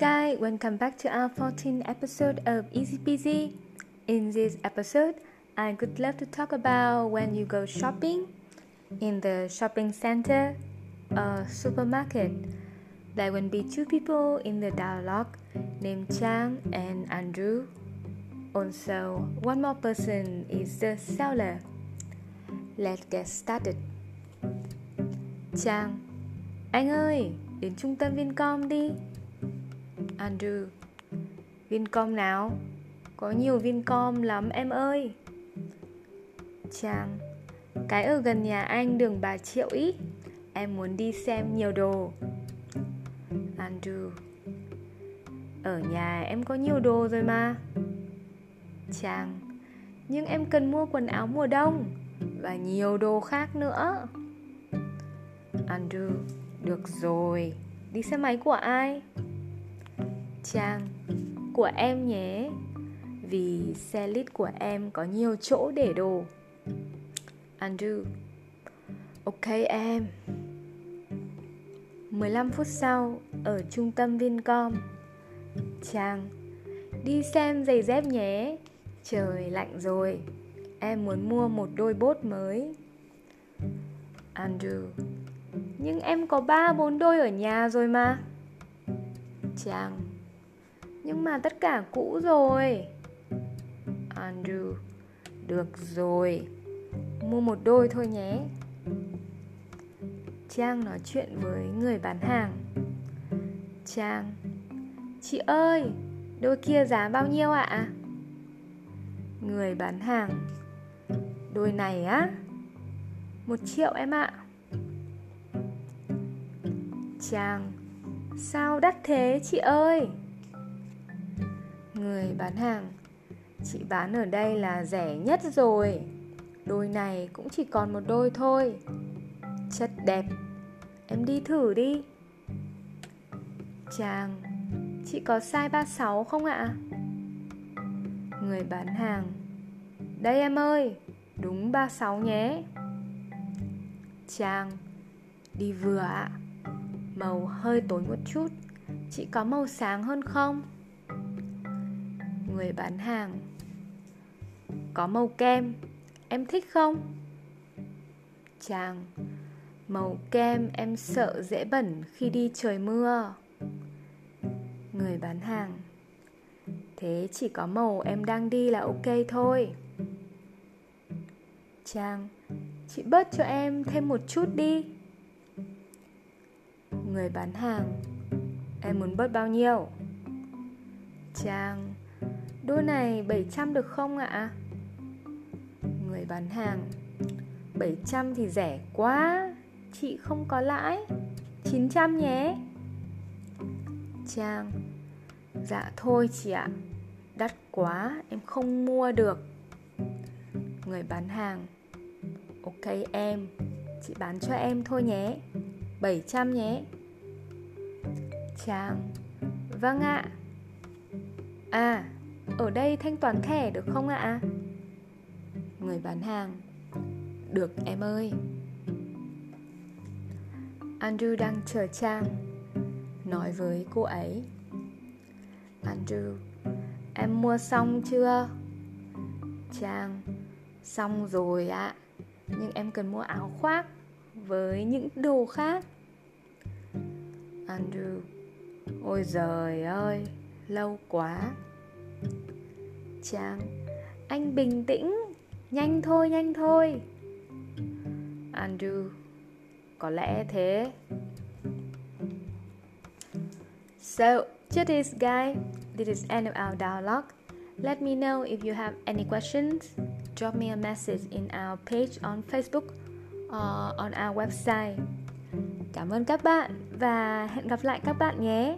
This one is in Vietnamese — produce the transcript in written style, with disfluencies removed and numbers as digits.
guys, welcome back to our 14th episode of Easy Peasy. In this episode, I would love to talk about when you go shopping in the shopping center or supermarket. There will be two people in the dialogue named Chang and Andrew. Also, one more person is the seller. Let's get started. Chang: Anh ơi, đến trung tâm Vincom đi. Andrew: Vincom nào? Có nhiều Vincom lắm em ơi. Chang: Cái ở gần nhà anh đường Bà Triệu ý. Em muốn đi xem nhiều đồ. Andrew: Ở nhà em có nhiều đồ rồi mà. Chang: Nhưng em cần mua quần áo mùa đông và nhiều đồ khác nữa. Andrew: Được rồi, đi xe máy của ai? Chang: Của em nhé, vì xe lít của em có nhiều chỗ để đồ. Andrew: Ok em. 15 phút sau, ở trung tâm Vincom. Chang: Đi xem giày dép nhé, trời lạnh rồi, em muốn mua một đôi bốt mới. Andrew: Nhưng em có 3-4 đôi ở nhà rồi mà. Chang: Nhưng mà tất cả cũ rồi. Andrew: Được rồi, mua một đôi thôi nhé. Chang nói chuyện với người bán hàng. Chang: Chị ơi, đôi kia giá bao nhiêu ạ? Người bán hàng: Đôi này á, 1 triệu em ạ. Chang: Sao đắt thế chị ơi? Người bán hàng: Chị bán ở đây là rẻ nhất rồi, đôi này cũng chỉ còn 1 đôi thôi. Chất đẹp, em đi thử đi. Chang: Chị có size 36 không ạ? Người bán hàng: Đây em ơi, đúng 36 nhé. Chang: Đi vừa ạ, màu hơi tối một chút, chị có màu sáng hơn không? Người bán hàng: Có màu kem, em thích không? Chang: Màu kem em sợ dễ bẩn khi đi trời mưa. Người bán hàng: Thế chỉ có màu em đang đi là ok thôi. Chang: Chị bớt cho em thêm một chút đi. Người bán hàng: Em muốn bớt bao nhiêu? Chang: Đôi này 700 được không ạ? Người bán hàng: 700 thì rẻ quá, chị không có lãi, 900 nhé. Chang: Dạ thôi chị ạ, đắt quá em không mua được. Người bán hàng: Ok em, chị bán cho em thôi nhé, 700 nhé. Chang: Vâng ạ. À, ở đây thanh toán thẻ được không ạ? Người bán hàng: Được em ơi. Andrew đang chờ Chang, nói với cô ấy: Andrew, em mua xong chưa? Chang: Xong rồi ạ, nhưng em cần mua áo khoác với những đồ khác. Andrew: Ôi giời ơi, lâu quá. Chang: Anh bình tĩnh, nhanh thôi, nhanh thôi. Andrew: Có lẽ thế. So, just this guy, this is end of our dialogue. Let me know if you have any questions. Drop me a message in our page on Facebook or on our website. Cảm ơn các bạn và hẹn gặp lại các bạn nhé.